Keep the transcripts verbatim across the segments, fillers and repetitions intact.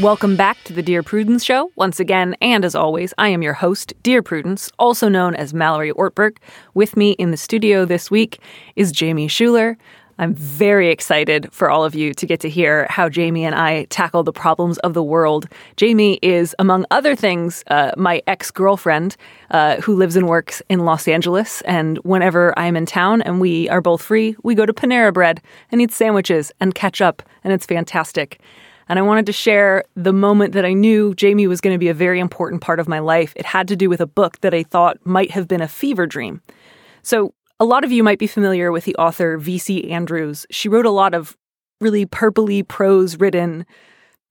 Welcome back to the Dear Prudence Show. Once again, and as always, I am your host, Dear Prudence, also known as Mallory Ortberg. With me in the studio this week is Jamie Shuler. I'm very excited for all of you to get to hear how Jamie and I tackle the problems of the world. Jamie is, among other things, uh, my ex-girlfriend uh, who lives and works in Los Angeles. And whenever I'm in town and we are both free, we go to Panera Bread and eat sandwiches and catch up. And it's fantastic. And I wanted to share the moment that I knew Jamie was going to be a very important part of my life. It had to do with a book that I thought might have been a fever dream. So a lot of you might be familiar with the author V C Andrews. She wrote a lot of really purpley, prose-ridden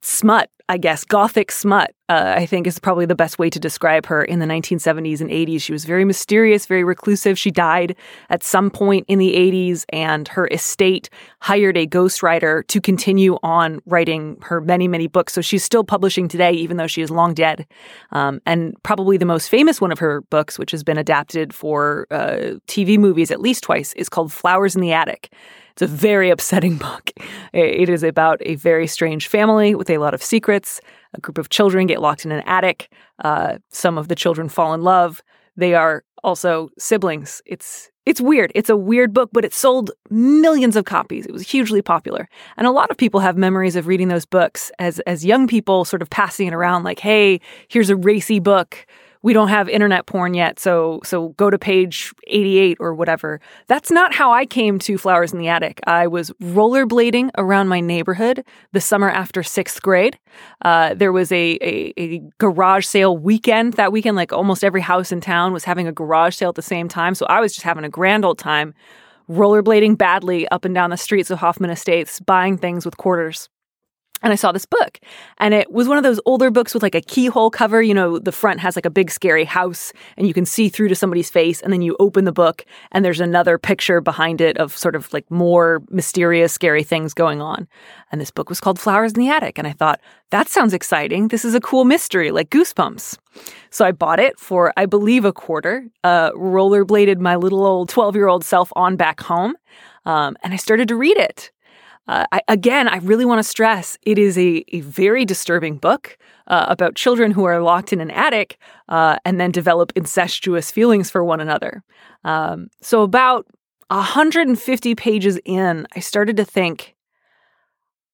smut, I guess, gothic smut, uh, I think is probably the best way to describe her in the nineteen seventies and eighties. She was very mysterious, very reclusive. She died at some point in the eighties, and her estate hired a ghostwriter to continue on writing her many, many books. So she's still publishing today, even though she is long dead. Um, and probably the most famous one of her books, which has been adapted for uh, T V movies at least twice, is called Flowers in the Attic. It's a very upsetting book. It is about a very strange family with a lot of secrets. A group of children get locked in an attic. Uh, some of the children fall in love. They are also siblings. It's it's weird. It's a weird book, but it sold millions of copies. It was hugely popular. And a lot of people have memories of reading those books as, as young people, sort of passing it around like, hey, here's a racy book. We don't have internet porn yet, so so go to page eighty-eight or whatever. That's not how I came to Flowers in the Attic. I was rollerblading around my neighborhood the summer after sixth grade. Uh, there was a, a, a garage sale weekend that weekend. Like almost every house in town was having a garage sale at the same time, so I was just having a grand old time rollerblading badly up and down the streets of Hoffman Estates, buying things with quarters. And I saw this book, and it was one of those older books with like a keyhole cover. You know, the front has like a big scary house and you can see through to somebody's face, and then you open the book and there's another picture behind it of sort of like more mysterious, scary things going on. And this book was called Flowers in the Attic. And I thought, that sounds exciting. This is a cool mystery, like Goosebumps. So I bought it for, I believe, a quarter, uh, rollerbladed my little old twelve-year-old self on back home, um, and I started to read it. Uh, I, again, I really want to stress it is a, a very disturbing book uh, about children who are locked in an attic uh, and then develop incestuous feelings for one another. Um, so about one hundred fifty pages in, I started to think,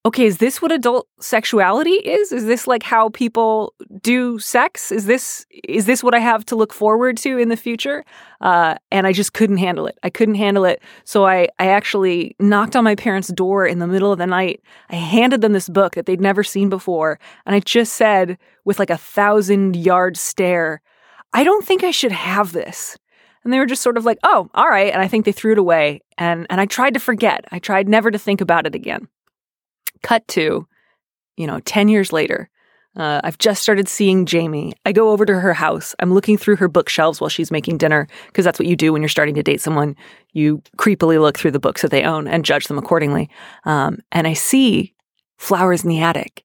okay, is this what adult sexuality is? Is this like how people do sex? Is this is this what I have to look forward to in the future? Uh, and I just couldn't handle it. I couldn't handle it. So I, I actually knocked on my parents' door in the middle of the night. I handed them this book that they'd never seen before. And I just said with like a thousand-yard stare, I don't think I should have this. And they were just sort of like, oh, all right. And I think they threw it away. And and I tried to forget. I tried never to think about it again. Cut to, you know, ten years later, uh, I've just started seeing Jamie. I go over to her house. I'm looking through her bookshelves while she's making dinner, because that's what you do when you're starting to date someone. You creepily look through the books that they own and judge them accordingly. Um, and I see Flowers in the Attic.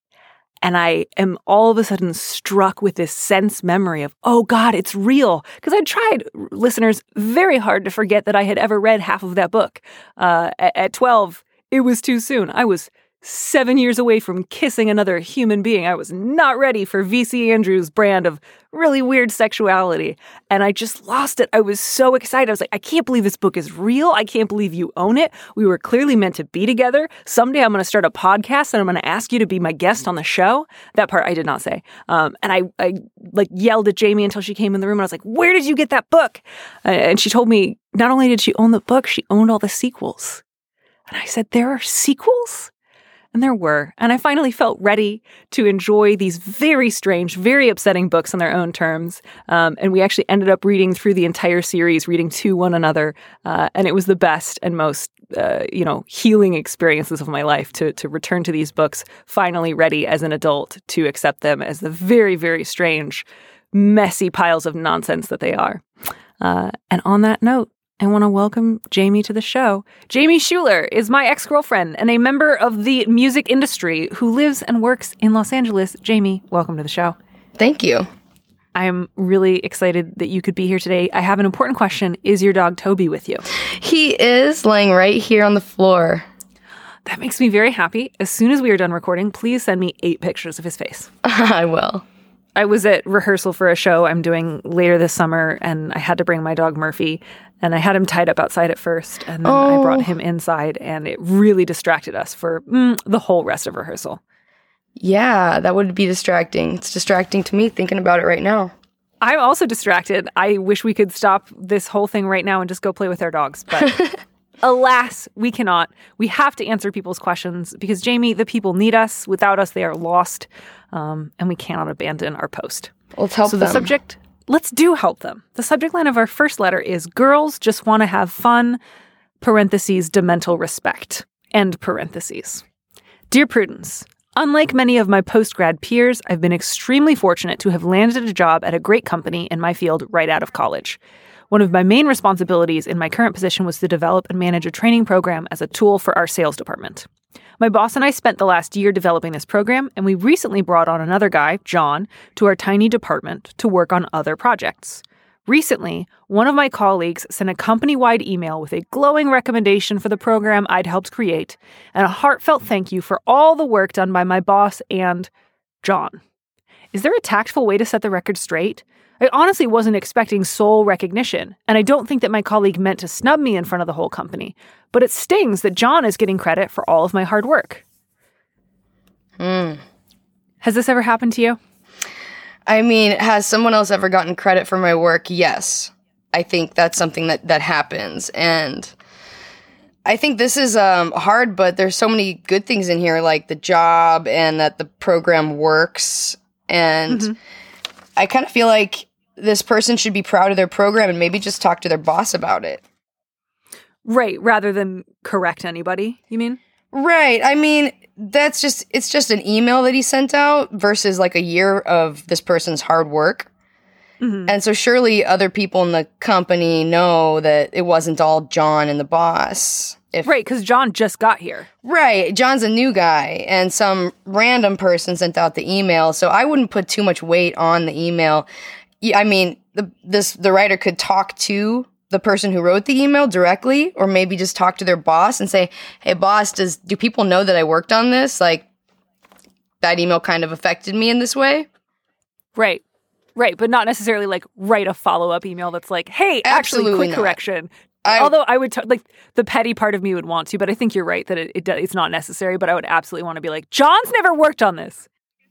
And I am all of a sudden struck with this sense memory of, oh, God, it's real. Because I tried, listeners, very hard to forget that I had ever read half of that book. Uh, at, at twelve, it was too soon. I was Seven years away from kissing another human being. I was not ready for V C Andrews' brand of really weird sexuality. And I just lost it. I was so excited. I was like, I can't believe this book is real. I can't believe you own it. We were clearly meant to be together. Someday I'm going to start a podcast and I'm going to ask you to be my guest on the show. That part I did not say. Um, and I, I like yelled at Jamie until she came in the room. And I was like, where did you get that book? And she told me not only did she own the book, she owned all the sequels. And I said, there are sequels? And there were. And I finally felt ready to enjoy these very strange, very upsetting books on their own terms. Um, and we actually ended up reading through the entire series, reading to one another. Uh, and it was the best and most, uh, you know, healing experiences of my life to, to return to these books, finally ready as an adult to accept them as the very, very strange, messy piles of nonsense that they are. Uh, and on that note, I want to welcome Jamie to the show. Jamie Shuler is my ex-girlfriend and a member of the music industry who lives and works in Los Angeles. Jamie, welcome to the show. Thank you. I'm really excited that you could be here today. I have an important question. Is your dog Toby with you? He is laying right here on the floor. That makes me very happy. As soon as we are done recording, please send me eight pictures of his face. I will. I was at rehearsal for a show I'm doing later this summer, and I had to bring my dog Murphy, and I had him tied up outside at first, and then oh. I brought him inside, and it really distracted us for mm, the whole rest of rehearsal. Yeah, that would be distracting. It's distracting to me thinking about it right now. I'm also distracted. I wish we could stop this whole thing right now and just go play with our dogs, but... Alas, we cannot. We have to answer people's questions because, Jamie, the people need us. Without us, they are lost, um, and we cannot abandon our post. Let's help so them. So the subject, let's do help them. The subject line of our first letter is, girls just want to have fun, parentheses, demental respect, end parentheses. Dear Prudence, unlike many of my post-grad peers, I've been extremely fortunate to have landed a job at a great company in my field right out of college. One of my main responsibilities in my current position was to develop and manage a training program as a tool for our sales department. My boss and I spent the last year developing this program, and we recently brought on another guy, John, to our tiny department to work on other projects. Recently, one of my colleagues sent a company-wide email with a glowing recommendation for the program I'd helped create, and a heartfelt thank you for all the work done by my boss and John. Is there a tactful way to set the record straight? I honestly wasn't expecting sole recognition, and I don't think that my colleague meant to snub me in front of the whole company, but it stings that John is getting credit for all of my hard work. Hmm. Has this ever happened to you? I mean, has someone else ever gotten credit for my work? Yes. I think that's something that, that happens, and I think this is um, hard, but there's so many good things in here, like the job and that the program works, and mm-hmm. I kind of feel like this person should be proud of their program and maybe just talk to their boss about it. Right, rather than correct anybody, you mean? Right. I mean, that's just it's just an email that he sent out versus like a year of this person's hard work. Mm-hmm. And so surely other people in the company know that it wasn't all John and the boss. If, right, because John just got here. Right, John's a new guy, and some random person sent out the email, so I wouldn't put too much weight on the email. I mean, the, this the writer could talk to the person who wrote the email directly, or maybe just talk to their boss and say, hey, boss, does do people know that I worked on this? Like, that email kind of affected me in this way? Right. Right, but not necessarily, like, write a follow-up email that's like, hey, Absolutely actually, quick not. correction. I, Although I would, t- like, the petty part of me would want to, but I think you're right that it, it it's not necessary, but I would absolutely want to be like, John's never worked on this.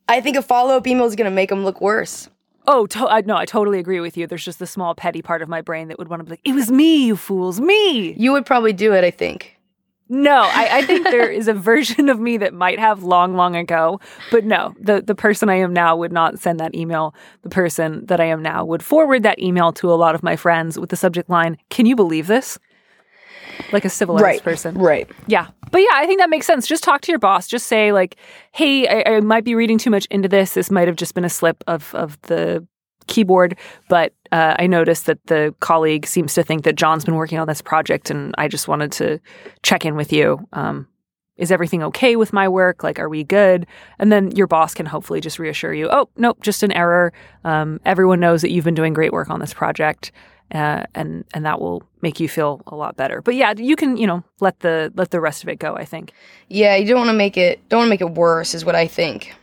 I think a follow-up email is going to make him look worse. Oh, to- I, no, I totally agree with you. There's just the small petty part of my brain that would want to be like, it was me, you fools, me. You would probably do it, I think. No, I, I think there is a version of me that might have long, long ago. But no, the, the person I am now would not send that email. The person that I am now would forward that email to a lot of my friends with the subject line, can you believe this? Like a civilized right, person. Right. Yeah. But yeah, I think that makes sense. Just talk to your boss. Just say like, hey, I, I might be reading too much into this. This might have just been a slip of, of the keyboard, but uh, I noticed that the colleague seems to think that John's been working on this project, and I just wanted to check in with you. Um, is everything okay with my work? Like, are we good? And then your boss can hopefully just reassure you, oh, nope, just an error. Um, everyone knows that you've been doing great work on this project, uh, and and that will make you feel a lot better. But yeah, you can, you know, let the let the rest of it go, I think. Yeah, you don't want to make it don't want to make it worse is what I think.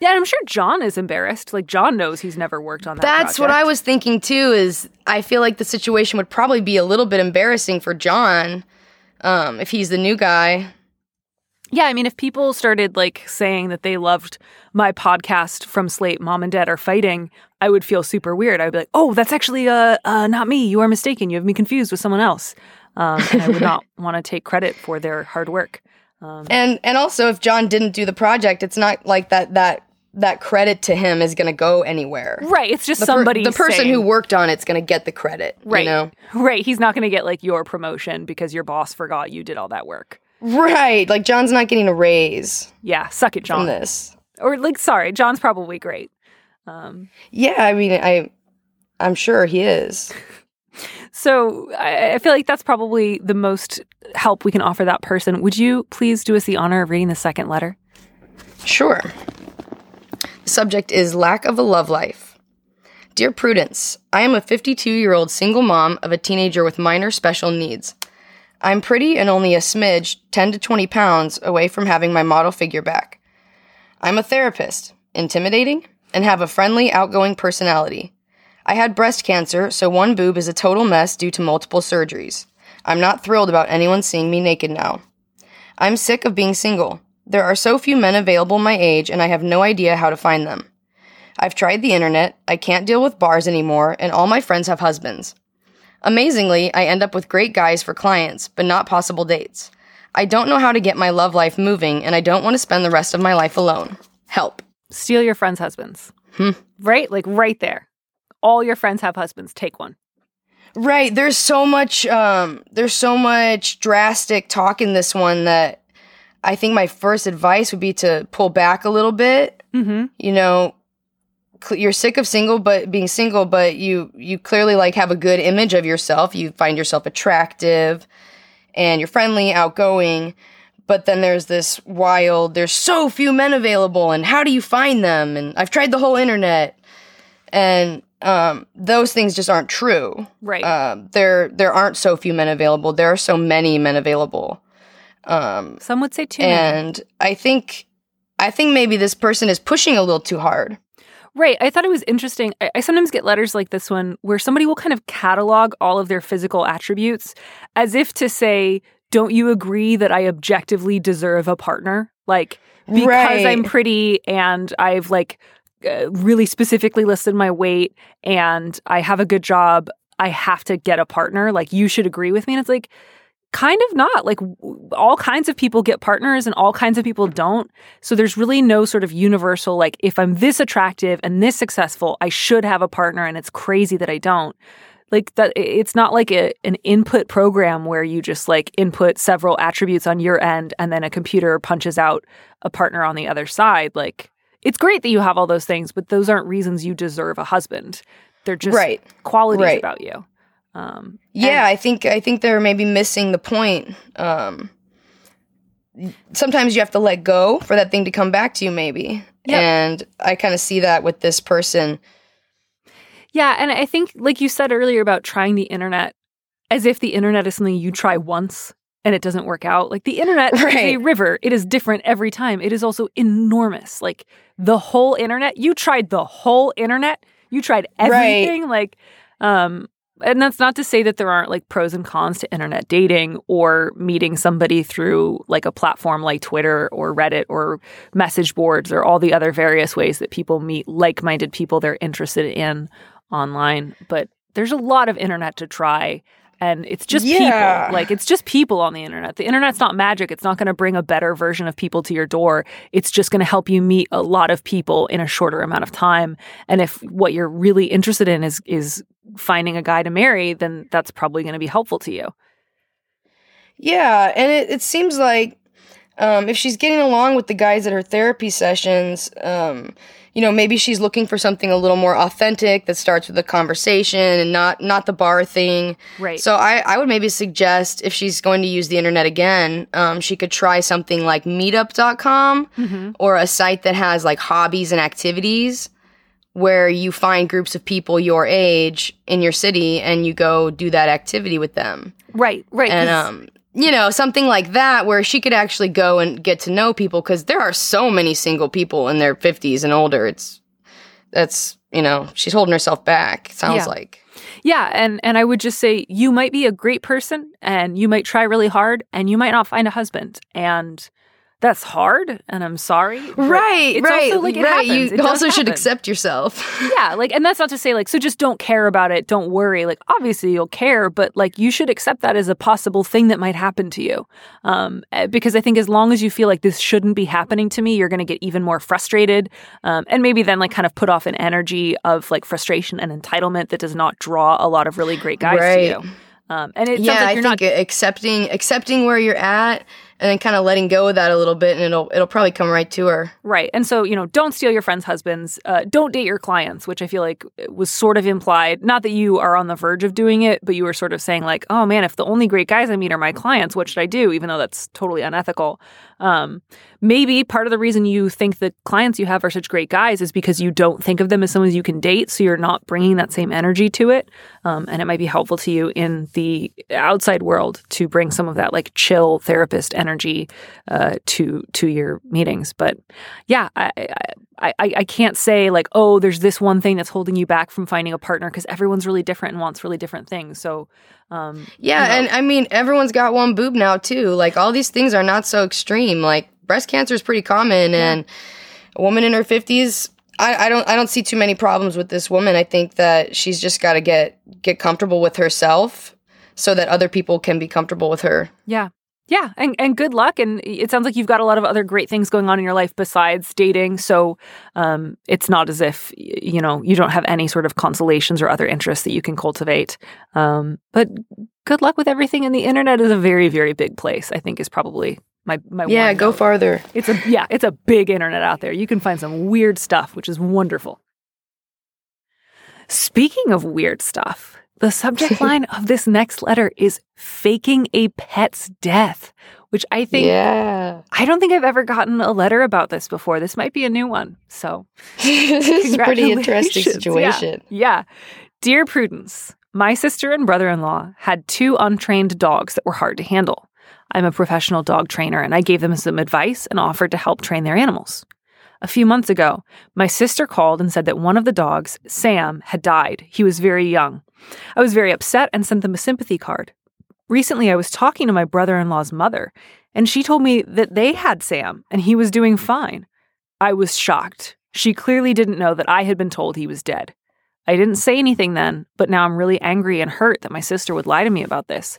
Yeah, and I'm sure John is embarrassed. Like, John knows he's never worked on that That's project. What I was thinking, too, is I feel like the situation would probably be a little bit embarrassing for John um, if he's the new guy. Yeah, I mean, if people started, like, saying that they loved my podcast from Slate, Mom and Dad Are Fighting, I would feel super weird. I would be like, oh, that's actually uh, uh, not me. You are mistaken. You have me confused with someone else. Um, and I would not want to take credit for their hard work. Um, and and also, if John didn't do the project, it's not like that that... that credit to him is going to go anywhere. Right. It's just the per- somebody The person saying, who worked on it's going to get the credit. Right. You know? Right. He's not going to get, like, your promotion because your boss forgot you did all that work. Right. Like, John's not getting a raise. Yeah. Suck it, John. From this. Or, like, sorry, John's probably great. Um, yeah. I mean, I, I'm sure he is. So I, I feel like that's probably the most help we can offer that person. Would you please do us the honor of reading the second letter? Sure. The subject is lack of a love life. Dear Prudence, I am a fifty-two-year-old single mom of a teenager with minor special needs. I'm pretty and only a smidge, ten to twenty pounds, away from having my model figure back. I'm a therapist, intimidating, and have a friendly, outgoing personality. I had breast cancer, so one boob is a total mess due to multiple surgeries. I'm not thrilled about anyone seeing me naked now. I'm sick of being single. There are so few men available my age, and I have no idea how to find them. I've tried the internet, I can't deal with bars anymore, and all my friends have husbands. Amazingly, I end up with great guys for clients, but not possible dates. I don't know how to get my love life moving, and I don't want to spend the rest of my life alone. Help. Steal your friends' husbands. Hmm. Right? Like, right there. All your friends have husbands. Take one. Right. There's so much, um, there's so much drastic talk in this one that I think my first advice would be to pull back a little bit. Mm-hmm. You know, you're sick of single, but being single, but you, you clearly like have a good image of yourself. You find yourself attractive and you're friendly, outgoing, but then there's this wild, there's so few men available and how do you find them? And I've tried the whole internet and, um, those things just aren't true. Right. Um, uh, there, there aren't so few men available. There are so many men available. Um, some would say too many. And I think, I think maybe this person is pushing a little too hard. Right. I thought it was interesting. I, I sometimes get letters like this one where somebody will kind of catalog all of their physical attributes as if to say, don't you agree that I objectively deserve a partner? Like, because right. I'm pretty and I've like uh, really specifically listed my weight and I have a good job, I have to get a partner. Like, you should agree with me. And it's like, kind of not. Like, all kinds of people get partners and all kinds of people don't. So there's really no sort of universal, like, if I'm this attractive and this successful, I should have a partner and it's crazy that I don't. Like, that, it's not like a, an input program where you just, like, input several attributes on your end and then a computer punches out a partner on the other side. Like, it's great that you have all those things, but those aren't reasons you deserve a husband. They're just right. qualities right. about you. Um, yeah, and- I think I think they're maybe missing the point. Um, sometimes you have to let go for that thing to come back to you, maybe. Yep. And I kind of see that with this person. Yeah, and I think, like you said earlier about trying the internet, as if the internet is something you try once and it doesn't work out. Like, the internet right. is a river. It is different every time. It is also enormous. Like, the whole internet. You tried the whole internet. You tried everything. Right. Like, um... And that's not to say that there aren't, like, pros and cons to internet dating or meeting somebody through, like, a platform like Twitter or Reddit or message boards or all the other various ways that people meet like-minded people they're interested in online. But there's a lot of internet to try, and it's just yeah. people. Like, it's just people on the internet. The internet's not magic. It's not going to bring a better version of people to your door. It's just going to help you meet a lot of people in a shorter amount of time. And if what you're really interested in is is finding a guy to marry, then that's probably going to be helpful to you. Yeah, and it, it seems like um, if she's getting along with the guys at her therapy sessions, um, you know, maybe she's looking for something a little more authentic that starts with a conversation and not not the bar thing. Right. So I, I would maybe suggest if she's going to use the internet again, um, she could try something like meetup dot com mm-hmm. or a site that has, like, hobbies and activities, where you find groups of people your age in your city and you go do that activity with them. Right, right. And, um, you know, something like that where she could actually go and get to know people, because there are so many single people in their fifties and older. It's, that's, you know, she's holding herself back, it sounds yeah. like. Yeah, and, and I would just say you might be a great person and you might try really hard and you might not find a husband. And that's hard, and I'm sorry. Right, it's right, also, like, it right. happens. You it also should happen. Accept yourself. Yeah, like, and that's not to say, like, so just don't care about it, don't worry. Like, obviously you'll care, but, like, you should accept that as a possible thing that might happen to you. Um, because I think as long as you feel like this shouldn't be happening to me, you're going to get even more frustrated, um, and maybe then, like, kind of put off an energy of, like, frustration and entitlement that does not draw a lot of really great guys right. to you. Um, and it yeah, sounds like you're I think not accepting accepting where you're at. and then kind of letting go of that a little bit, and it'll it'll probably come right to her. Right. And so, you know, don't steal your friends' husbands. Uh, don't date your clients, which I feel like was sort of implied. Not that you are on the verge of doing it, but you were sort of saying like, oh, man, if the only great guys I meet are my clients, what should I do? Even though that's totally unethical. Um, maybe part of the reason you think the clients you have are such great guys is because you don't think of them as someone you can date. So you're not bringing that same energy to it. Um, and it might be helpful to you in the outside world to bring some of that like chill therapist energy uh, to to your meetings. But yeah, I, I I can't say like, oh, there's this one thing that's holding you back from finding a partner, because everyone's really different and wants really different things. So um, yeah, you know. And I mean, everyone's got one boob now too. Like all these things are not so extreme. Like breast cancer is pretty common, yeah. And a woman in her fifties. I, I don't I don't see too many problems with this woman. I think that she's just got to get get comfortable with herself so that other people can be comfortable with her. Yeah. Yeah. And, and good luck. And it sounds like you've got a lot of other great things going on in your life besides dating. So um, it's not as if, you know, you don't have any sort of consolations or other interests that you can cultivate. Um, but good luck with everything. And the internet is a very, very big place, I think, is probably My, my yeah, go note. farther. It's a yeah, it's a big internet out there. You can find some weird stuff, which is wonderful. Speaking of weird stuff, the subject line of this next letter is faking a pet's death, which I think yeah. I don't think I've ever gotten a letter about this before. This might be a new one. So this is a pretty interesting situation. Yeah. yeah. Dear Prudence, my sister and brother-in-law had two untrained dogs that were hard to handle. I'm a professional dog trainer, and I gave them some advice and offered to help train their animals. A few months ago, my sister called and said that one of the dogs, Sam, had died. He was very young. I was very upset and sent them a sympathy card. Recently, I was talking to my brother-in-law's mother, and she told me that they had Sam, and he was doing fine. I was shocked. She clearly didn't know that I had been told he was dead. I didn't say anything then, but now I'm really angry and hurt that my sister would lie to me about this.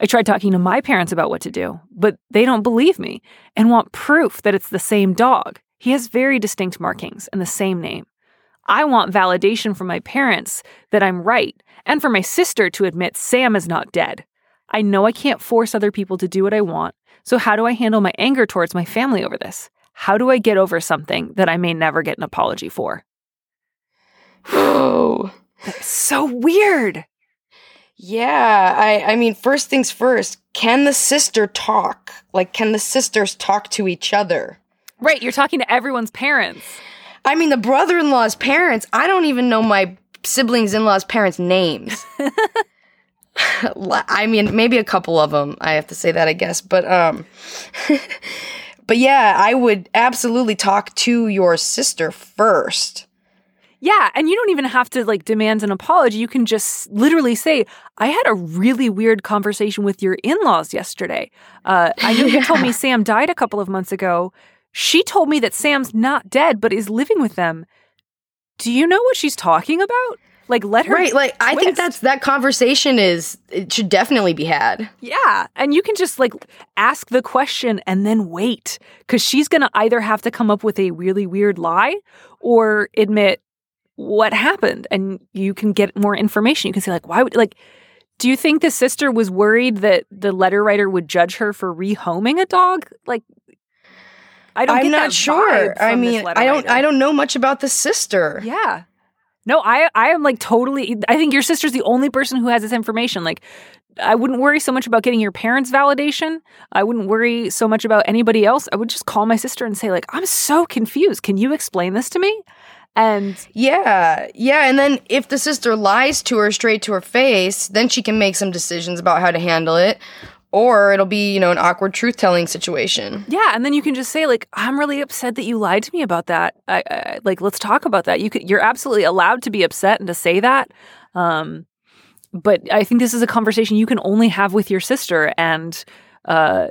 I tried talking to my parents about what to do, but they don't believe me and want proof that it's the same dog. He has very distinct markings and the same name. I want validation from my parents that I'm right, and for my sister to admit Sam is not dead. I know I can't force other people to do what I want, so how do I handle my anger towards my family over this? How do I get over something that I may never get an apology for? Whoa. That's so weird. Yeah, I, I mean, first things first, can the sister talk? Like, can the sisters talk to each other? Right, you're talking to everyone's parents. I mean, the brother-in-law's parents. I don't even know my siblings-in-law's parents' names. I mean, maybe a couple of them, I have to say that, I guess. But, um, but yeah, I would absolutely talk to your sister first. Yeah, and you don't even have to, like, demand an apology. You can just literally say, I had a really weird conversation with your in-laws yesterday. Uh, I know yeah. you told me Sam died a couple of months ago. She told me that Sam's not dead but is living with them. Do you know what she's talking about? Like, let her. Right, like, twist. I think that's that conversation is, it should definitely be had. Yeah, and you can just, like, ask the question and then wait. Because she's going to either have to come up with a really weird lie or admit what happened, and you can get more information. You can say, like, why would, like, do you think the sister was worried that the letter writer would judge her for rehoming a dog? Like, I don't I'm get not that sure. I mean, I don't, writer. I don't know much about the sister. Yeah. No, I, I am, like, totally, I think your sister's the only person who has this information. Like, I wouldn't worry so much about getting your parents' validation. I wouldn't worry so much about anybody else. I would just call my sister and say, like, I'm so confused. Can you explain this to me? And yeah, yeah. And then if the sister lies to her straight to her face, then she can make some decisions about how to handle it. Or it'll be, you know, an awkward truth-telling situation. Yeah, and then you can just say, like, I'm really upset that you lied to me about that. I, I, like, let's talk about that. You could, you're absolutely allowed to be upset and to say that. Um, but I think this is a conversation you can only have with your sister. And uh,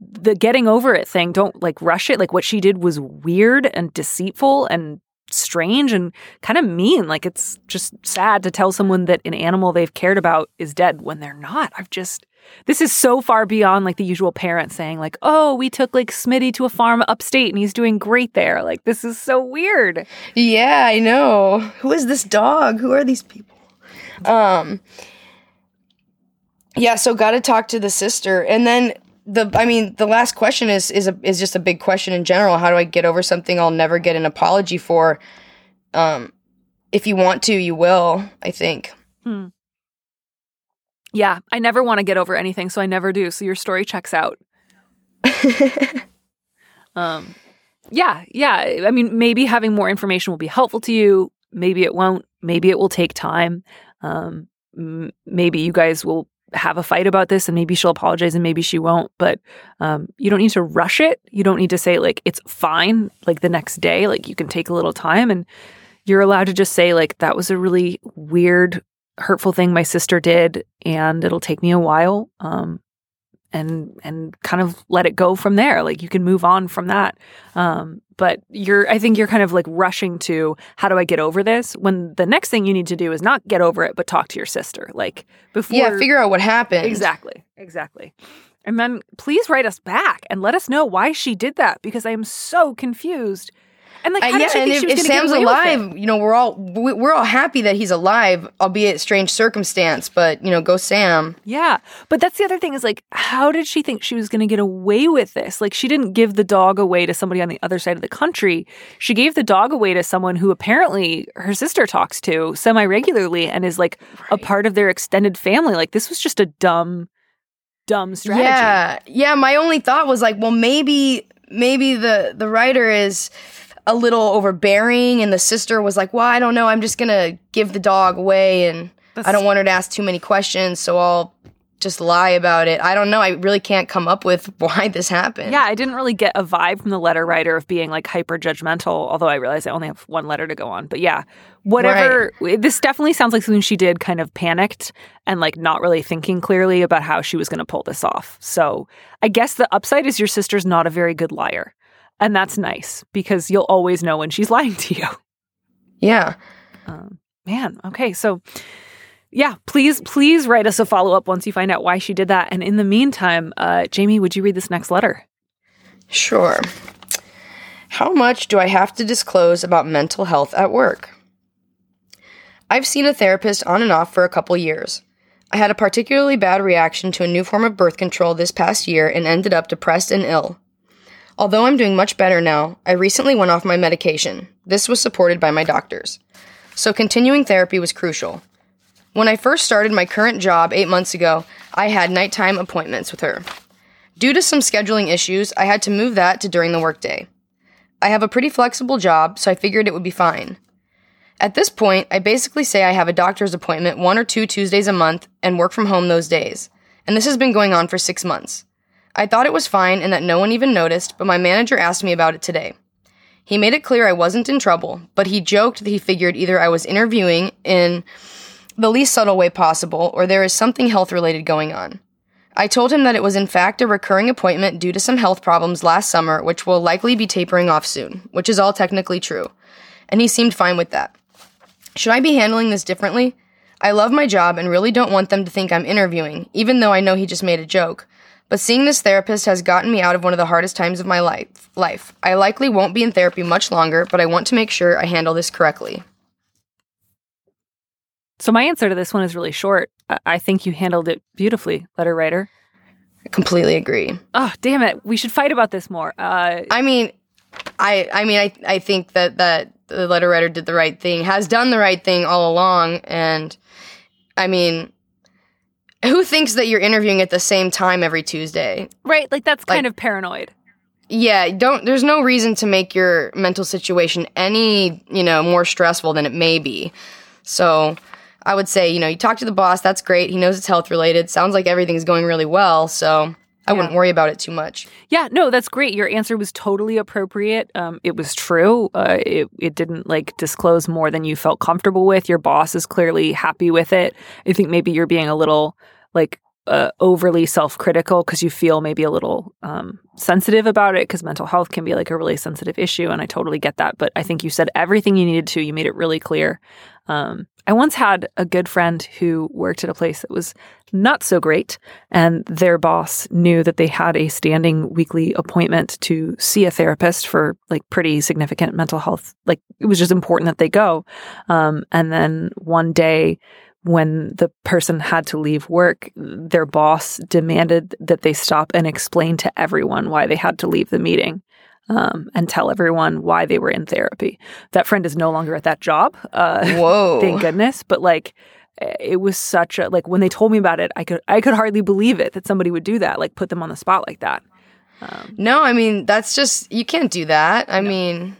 the getting over it thing, don't, like, rush it. Like, what she did was weird and deceitful and strange and kind of mean. Like, it's just sad to tell someone that an animal they've cared about is dead when they're not. I've just, this is so far beyond, like, the usual parent saying, like, oh, we took, like, Smitty to a farm upstate and he's doing great there. Like, this is so weird. Yeah, I know. Who is this dog? Who are these people? Um, yeah, so gotta talk to the sister. And then the I mean, the last question is is a, is just a big question in general. How do I get over something I'll never get an apology for? Um, if you want to, you will, I think. Hmm. Yeah, I never want to get over anything, so I never do. So your story checks out. um, yeah, yeah. I mean, maybe having more information will be helpful to you. Maybe it won't. Maybe it will take time. Um, m- maybe you guys will have a fight about this, and maybe she'll apologize and maybe she won't, but um, you don't need to rush it. You don't need to say, like, it's fine, like, the next day. Like, you can take a little time, and you're allowed to just say, like, that was a really weird, hurtful thing my sister did, and it'll take me a while, um, and and kind of let it go from there. Like, you can move on from that. Um, but you're, I think you're kind of, like, rushing to, how do I get over this? When the next thing you need to do is not get over it, but talk to your sister. Like, before. Yeah, figure out what happened. Exactly, exactly. And then please write us back and let us know why she did that, because I am so confused. And like, how uh, yeah, did she and think if, she was if Sam's alive, you know, we're all we're all happy that he's alive, albeit strange circumstance. But you know, go Sam. Yeah, but that's the other thing is like, how did she think she was going to get away with this? Like, she didn't give the dog away to somebody on the other side of the country. She gave the dog away to someone who apparently her sister talks to semi regularly and is like right. a part of their extended family. Like, this was just a dumb, dumb strategy. Yeah, yeah. My only thought was like, well, maybe maybe the the writer is a little overbearing, and the sister was like, well, I don't know, I'm just gonna give the dog away, and That's... I don't want her to ask too many questions, so I'll just lie about it. I don't know, I really can't come up with why this happened. Yeah, I didn't really get a vibe from the letter writer of being like hyper judgmental, although I realize I only have one letter to go on, but yeah, whatever. Right. This definitely sounds like something she did kind of panicked and like not really thinking clearly about how she was gonna pull this off. So I guess the upside is your sister's not a very good liar. And that's nice, because you'll always know when she's lying to you. Yeah. Um, man, okay. So, yeah, please, please write us a follow-up once you find out why she did that. And in the meantime, uh, Jamie, would you read this next letter? Sure. How much do I have to disclose about mental health at work? I've seen a therapist on and off for a couple years. I had a particularly bad reaction to a new form of birth control this past year and ended up depressed and ill. Although I'm doing much better now, I recently went off my medication. This was supported by my doctors. So continuing therapy was crucial. When I first started my current job eight months ago, I had nighttime appointments with her. Due to some scheduling issues, I had to move that to during the workday. I have a pretty flexible job, so I figured it would be fine. At this point, I basically say I have a doctor's appointment one or two Tuesdays a month and work from home those days. And this has been going on for six months. I thought it was fine and that no one even noticed, but my manager asked me about it today. He made it clear I wasn't in trouble, but he joked that he figured either I was interviewing in the least subtle way possible or there is something health-related going on. I told him that it was in fact a recurring appointment due to some health problems last summer, which will likely be tapering off soon, which is all technically true, and he seemed fine with that. Should I be handling this differently? I love my job and really don't want them to think I'm interviewing, even though I know he just made a joke. But seeing this therapist has gotten me out of one of the hardest times of my life. Life. I likely won't be in therapy much longer, but I want to make sure I handle this correctly. So my answer to this one is really short. I think you handled it beautifully, letter writer. I completely agree. Oh, damn it. We should fight about this more. Uh, I mean, I I mean, I, I think that, that the letter writer did the right thing, has done the right thing all along, and I mean... Who thinks that you're interviewing at the same time every Tuesday? Right, like that's like, kind of paranoid. Yeah, don't. There's no reason to make your mental situation any, you know, more stressful than it may be. So I would say, you know, you talk to the boss. That's great. He knows it's health related. Sounds like everything's going really well. So I yeah. wouldn't worry about it too much. Yeah, no, that's great. Your answer was totally appropriate. Um, it was true. Uh, it it didn't like disclose more than you felt comfortable with. Your boss is clearly happy with it. I think maybe you're being a little like uh, overly self-critical because you feel maybe a little um, sensitive about it because mental health can be like a really sensitive issue, and I totally get that. But I think you said everything you needed to. You made it really clear. Um, I once had a good friend who worked at a place that was not so great, and their boss knew that they had a standing weekly appointment to see a therapist for like pretty significant mental health. Like it was just important that they go. Um, and then one day when the person had to leave work, their boss demanded that they stop and explain to everyone why they had to leave the meeting. Um, and tell everyone why they were in therapy. That friend is no longer at that job. Uh, Whoa! Thank goodness. But like, it was such a like when they told me about it, I could I could hardly believe it that somebody would do that, like put them on the spot like that. Um, no, I mean that's just you can't do that. I no. mean,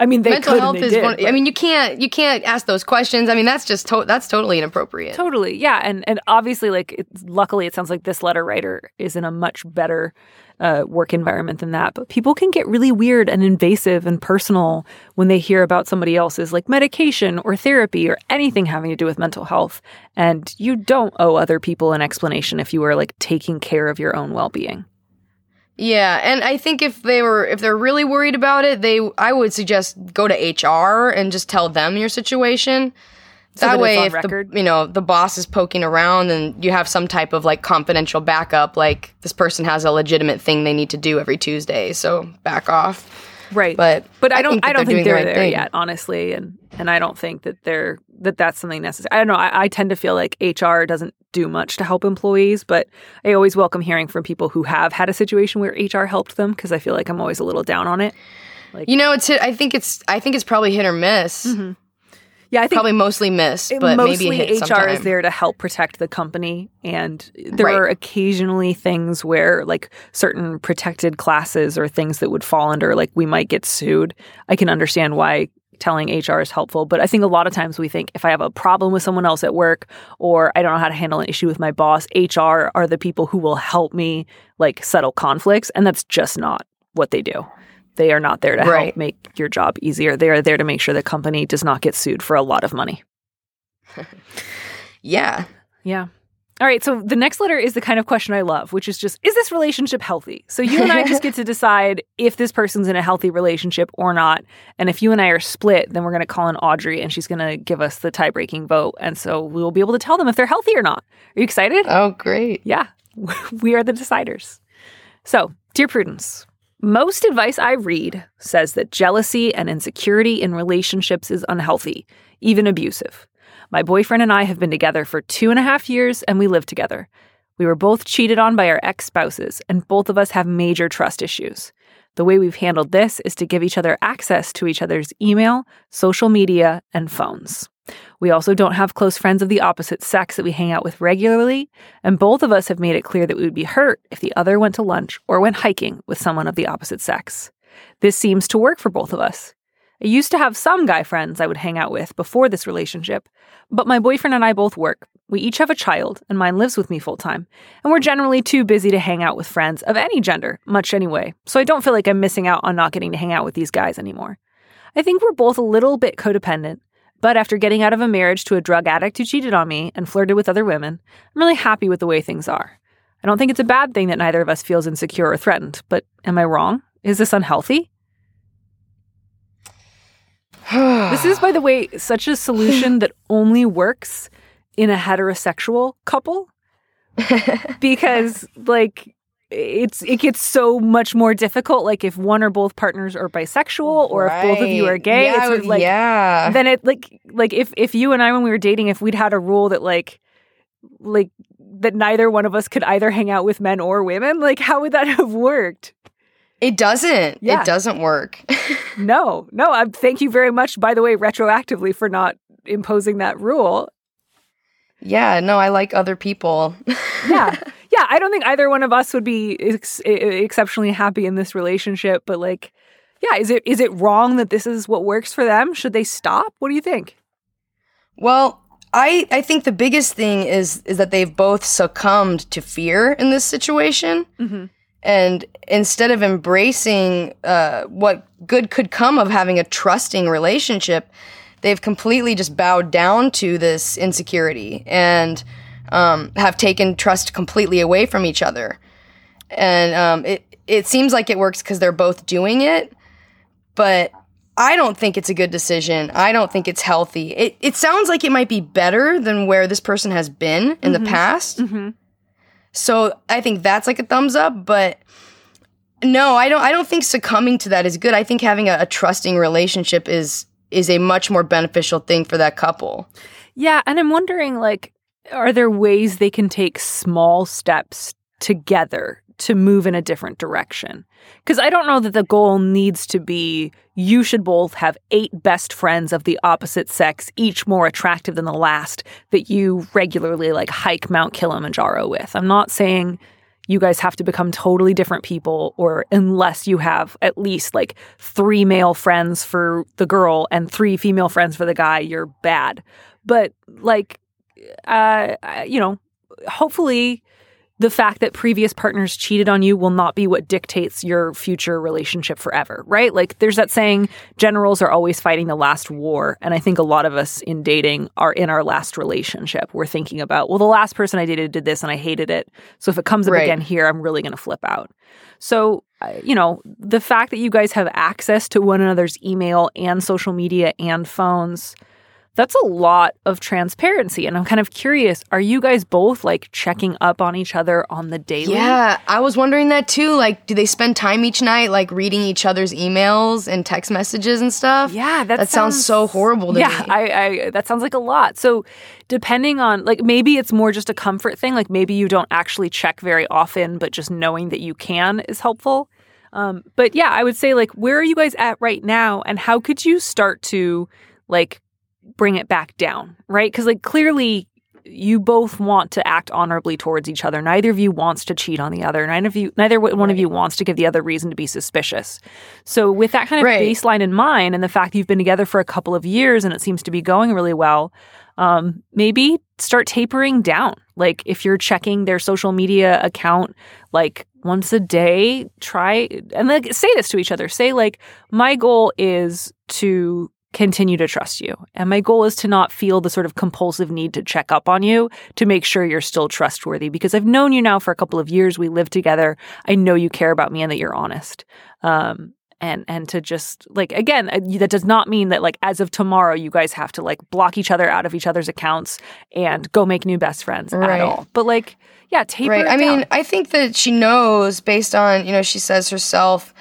I mean they mental could, health they is. Did, one, I mean you can't you can't ask those questions. I mean that's just to- that's totally inappropriate. Totally, yeah, and and obviously like it's, luckily it sounds like this letter writer is in a much better. Uh, work environment than that. But people can get really weird and invasive and personal when they hear about somebody else's like medication or therapy or anything having to do with mental health. And you don't owe other people an explanation if you are like taking care of your own well-being. Yeah. And I think if they were, if they're really worried about it, they, I would suggest go to H R and just tell them your situation. So that, that way, if the, you know, the boss is poking around and you have some type of, like, confidential backup, like, this person has a legitimate thing they need to do every Tuesday, so back off. Right. But, but I, I don't think I don't they're, think they're the right there thing. Yet, honestly, and, and I don't think that they're that that's something necessary. I don't know. I, I tend to feel like H R doesn't do much to help employees, but I always welcome hearing from people who have had a situation where H R helped them because I feel like I'm always a little down on it. Like, you know, it's hit, I think it's I think it's probably hit or miss. Mm-hmm. Yeah, I think probably mostly missed, but mostly maybe H R sometime. Is there to help protect the company, and there right. are occasionally things where, like, certain protected classes or things that would fall under, like, we might get sued. I can understand why telling H R is helpful, but I think a lot of times we think if I have a problem with someone else at work or I don't know how to handle an issue with my boss, H R are the people who will help me, like, settle conflicts, and that's just not what they do. They are not there to right. help make your job easier. They are there to make sure the company does not get sued for a lot of money. yeah. Yeah. All right. So the next letter is the kind of question I love, which is just, is this relationship healthy? So you and I just get to decide if this person's in a healthy relationship or not. And if you and I are split, then we're going to call in Audrey and she's going to give us the tie-breaking vote. And so we'll be able to tell them if they're healthy or not. Are you excited? Oh, great. Yeah. We are the deciders. So, dear Prudence. Most advice I read says that jealousy and insecurity in relationships is unhealthy, even abusive. My boyfriend and I have been together for two and a half years, and we live together. We were both cheated on by our ex-spouses, and both of us have major trust issues. The way we've handled this is to give each other access to each other's email, social media, and phones. We also don't have close friends of the opposite sex that we hang out with regularly, and both of us have made it clear that we would be hurt if the other went to lunch or went hiking with someone of the opposite sex. This seems to work for both of us. I used to have some guy friends I would hang out with before this relationship, but my boyfriend and I both work. We each have a child, and mine lives with me full-time, and we're generally too busy to hang out with friends of any gender, much anyway, so I don't feel like I'm missing out on not getting to hang out with these guys anymore. I think we're both a little bit codependent. But after getting out of a marriage to a drug addict who cheated on me and flirted with other women, I'm really happy with the way things are. I don't think it's a bad thing that neither of us feels insecure or threatened, but am I wrong? Is this unhealthy? This is, by the way, such a solution that only works in a heterosexual couple because, like... It's it gets so much more difficult. Like if one or both partners are bisexual, or right. if both of you are gay, yeah, it's sort of like yeah. then it like like if if you and I when we were dating, if we'd had a rule that like like that neither one of us could either hang out with men or women, like how would that have worked? It doesn't. Yeah. It doesn't work. no, no. I'm, thank you very much. By the way, retroactively for not imposing that rule. Yeah, no, I like other people. yeah. Yeah, I don't think either one of us would be ex- exceptionally happy in this relationship, but like, yeah, is it is it wrong that this is what works for them? Should they stop? What do you think? Well, I I think the biggest thing is is that they've both succumbed to fear in this situation. Mm-hmm. And instead of embracing uh, what good could come of having a trusting relationship, they've completely just bowed down to this insecurity and um, have taken trust completely away from each other. And um, it it seems like it works because they're both doing it, but I don't think it's a good decision. I don't think it's healthy. It it sounds like it might be better than where this person has been in mm-hmm. the past. Mm-hmm. So I think that's like a thumbs up, but... No, I don't I don't think succumbing to that is good. I think having a, a trusting relationship is... is a much more beneficial thing for that couple. Yeah, and I'm wondering, like, are there ways they can take small steps together to move in a different direction? Because I don't know that the goal needs to be you should both have eight best friends of the opposite sex, each more attractive than the last, that you regularly, like, hike Mount Kilimanjaro with. I'm not saying you guys have to become totally different people, or unless you have at least, like, three male friends for the girl and three female friends for the guy, you're bad. But, like, uh, you know, hopefully the fact that previous partners cheated on you will not be what dictates your future relationship forever, right? Like, there's that saying, generals are always fighting the last war. And I think a lot of us in dating are in our last relationship. We're thinking about, well, the last person I dated did this and I hated it. So if it comes up right. again here, I'm really going to flip out. So, you know, the fact that you guys have access to one another's email and social media and phones, that's a lot of transparency. And I'm kind of curious, are you guys both, like, checking up on each other on the daily? Yeah, I was wondering that too. Like, do they spend time each night, like, reading each other's emails and text messages and stuff? Yeah, that, that sounds, sounds so horrible to yeah, me. Yeah, I, I, that sounds like a lot. So depending on, like, maybe it's more just a comfort thing. Like, maybe you don't actually check very often, but just knowing that you can is helpful. Um, but yeah, I would say, like, where are you guys at right now? And how could you start to, like, bring it back down, right? Because, like, clearly you both want to act honorably towards each other. Neither of you wants to cheat on the other. Neither of you, neither one of you wants to give the other reason to be suspicious. So with that kind of right. baseline in mind, and the fact that you've been together for a couple of years and it seems to be going really well, um, maybe start tapering down. Like, if you're checking their social media account, like, once a day, try and, like, say this to each other. Say, like, my goal is to continue to trust you. And my goal is to not feel the sort of compulsive need to check up on you to make sure you're still trustworthy, because I've known you now for a couple of years. We live together. I know you care about me and that you're honest. Um, and and to just, like, again, that does not mean that, like, as of tomorrow, you guys have to, like, block each other out of each other's accounts and go make new best friends right. at all. But, like, yeah, taper right. it down. I mean, I think that she knows, based on, you know, she says herself,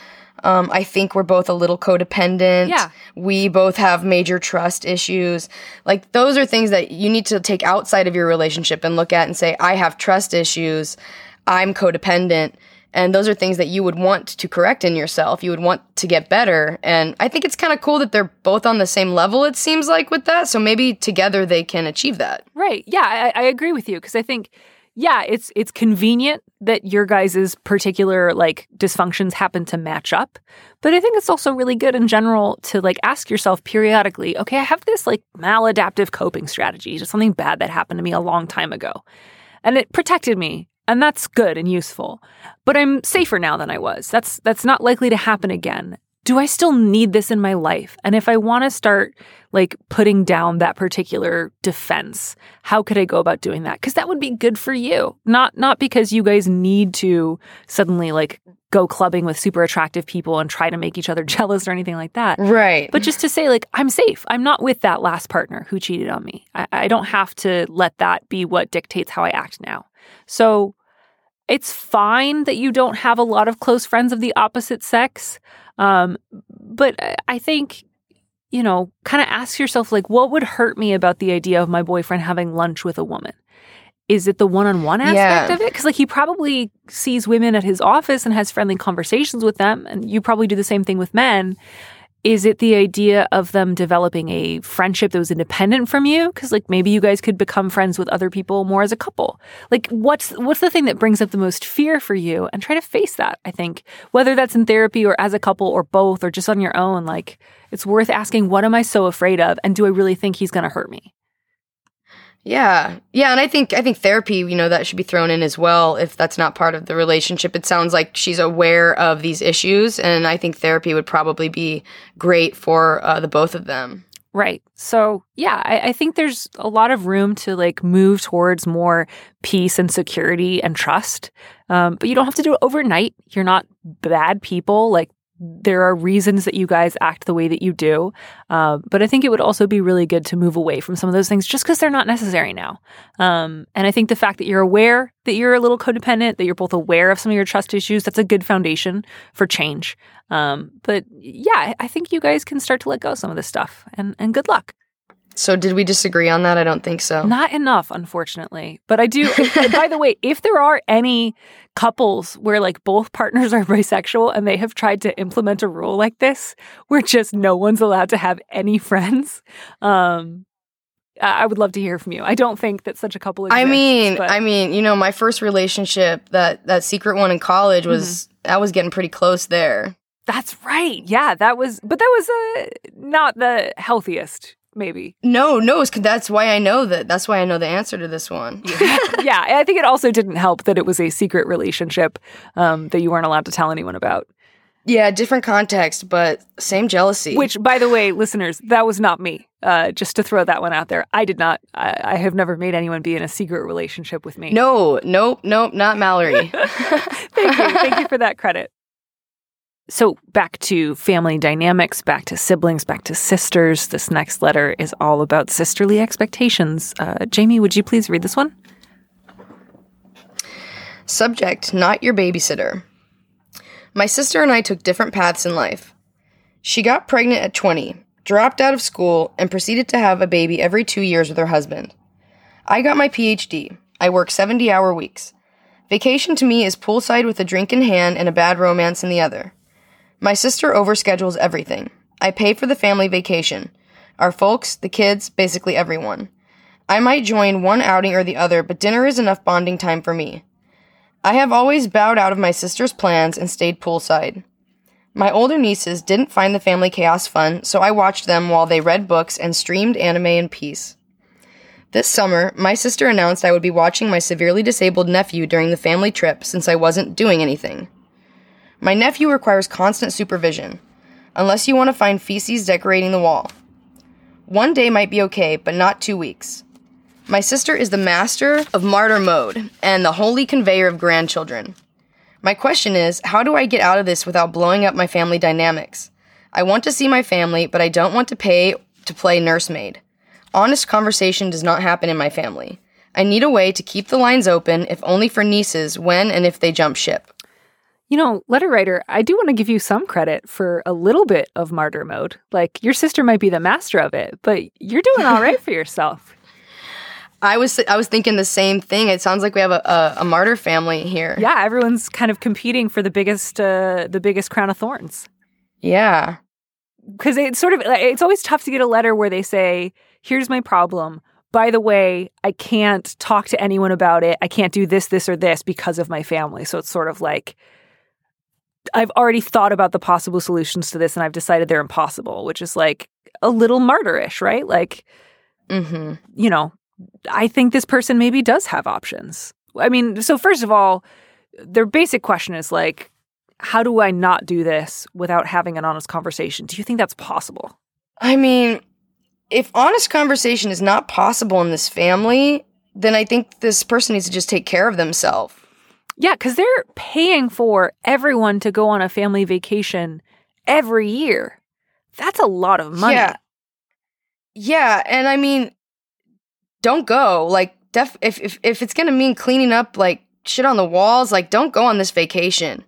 Um, I think we're both a little codependent. Yeah. We both have major trust issues. Like, those are things that you need to take outside of your relationship and look at and say, I have trust issues. I'm codependent. And those are things that you would want to correct in yourself. You would want to get better. And I think it's kind of cool that they're both on the same level, it seems like, with that. So maybe together they can achieve that. Right. Yeah, I, I agree with you, because I think, yeah, it's it's convenient that your guys' particular, like, dysfunctions happen to match up. But I think it's also really good in general to, like, ask yourself periodically, okay, I have this, like, maladaptive coping strategy, just something bad that happened to me a long time ago. And it protected me. And that's good and useful. But I'm safer now than I was. That's that's not likely to happen again. Do I still need this in my life? And if I want to start, like, putting down that particular defense, how could I go about doing that? Because that would be good for you. Not not because you guys need to suddenly, like, go clubbing with super attractive people and try to make each other jealous or anything like that. Right. But just to say, like, I'm safe. I'm not with that last partner who cheated on me. I, I don't have to let that be what dictates how I act now. So it's fine that you don't have a lot of close friends of the opposite sex. Um, but I think, you know, kind of ask yourself, like, what would hurt me about the idea of my boyfriend having lunch with a woman? Is it the one-on-one aspect yeah. of it? Because, like, he probably sees women at his office and has friendly conversations with them. And you probably do the same thing with men. Is it the idea of them developing a friendship that was independent from you? Because, like, maybe you guys could become friends with other people more as a couple. Like, what's what's the thing that brings up the most fear for you? And try to face that, I think. Whether that's in therapy or as a couple or both or just on your own, like, it's worth asking, what am I so afraid of? And do I really think he's going to hurt me? Yeah. Yeah, and I think I think therapy, you know, that should be thrown in as well if that's not part of the relationship. It sounds like she's aware of these issues, and I think therapy would probably be great for uh, the both of them. Right. So, yeah, I, I think there's a lot of room to, like, move towards more peace and security and trust. Um, but you don't have to do it overnight. You're not bad people. Like, there are reasons that you guys act the way that you do. Uh, but I think it would also be really good to move away from some of those things just because they're not necessary now. Um, and I think the fact that you're aware that you're a little codependent, that you're both aware of some of your trust issues, that's a good foundation for change. Um, but yeah, I think you guys can start to let go of some of this stuff. And, and good luck. So did we disagree on that? I don't think so. Not enough, unfortunately. But I do. And by the way, if there are any couples where like both partners are bisexual and they have tried to implement a rule like this, where just no one's allowed to have any friends, um, I would love to hear from you. I don't think that such a couple exists. I mean, but... I mean, you know, my first relationship, that that secret one in college, was mm-hmm. I was getting pretty close there. That's right. Yeah, that was, but that was uh, not the healthiest. Maybe. No, no, that's why I know that. That's why I know the answer to this one. Yeah, yeah, I think it also didn't help that it was a secret relationship um, that you weren't allowed to tell anyone about. Yeah, different context, but same jealousy. Which, by the way, listeners, that was not me. Uh, just to throw that one out there. I did not. I, I have never made anyone be in a secret relationship with me. No, nope, nope, not Mallory. Thank you. Thank you for that credit. So back to family dynamics, back to siblings, back to sisters. This next letter is all about sisterly expectations. Uh, Jamie, would you please read this one? Subject, not your babysitter. My sister and I took different paths in life. She got pregnant at twenty, dropped out of school, and proceeded to have a baby every two years with her husband. I got my P H D. I work seventy-hour weeks. Vacation to me is poolside with a drink in hand and a bad romance in the other. My sister overschedules everything. I pay for the family vacation. Our folks, the kids, basically everyone. I might join one outing or the other, but dinner is enough bonding time for me. I have always bowed out of my sister's plans and stayed poolside. My older nieces didn't find the family chaos fun, so I watched them while they read books and streamed anime in peace. This summer, my sister announced I would be watching my severely disabled nephew during the family trip since I wasn't doing anything. My nephew requires constant supervision, unless you want to find feces decorating the wall. One day might be okay, but not two weeks. My sister is the master of martyr mode and the holy conveyor of grandchildren. My question is, how do I get out of this without blowing up my family dynamics? I want to see my family, but I don't want to pay to play nursemaid. Honest conversation does not happen in my family. I need a way to keep the lines open, if only for nieces, when and if they jump ship. You know, letter writer, I do want to give you some credit for a little bit of martyr mode. Like, your sister might be the master of it, but you're doing all right for yourself. I was I was thinking the same thing. It sounds like we have a, a, a martyr family here. Yeah, everyone's kind of competing for the biggest uh, the biggest crown of thorns. Yeah, because it's sort of it's always tough to get a letter where they say, "Here's my problem. By the way, I can't talk to anyone about it. I can't do this, this, or this because of my family." So it's sort of like, I've already thought about the possible solutions to this and I've decided they're impossible, which is like a little martyrish, right? Like, mm-hmm. you know, I think this person maybe does have options. I mean, so first of all, their basic question is like, how do I not do this without having an honest conversation? Do you think that's possible? I mean, if honest conversation is not possible in this family, then I think this person needs to just take care of themselves. Yeah, because they're paying for everyone to go on a family vacation every year. That's a lot of money. Yeah, yeah, and I mean, don't go. Like, def- if, if if it's going to mean cleaning up, like, shit on the walls, like, don't go on this vacation.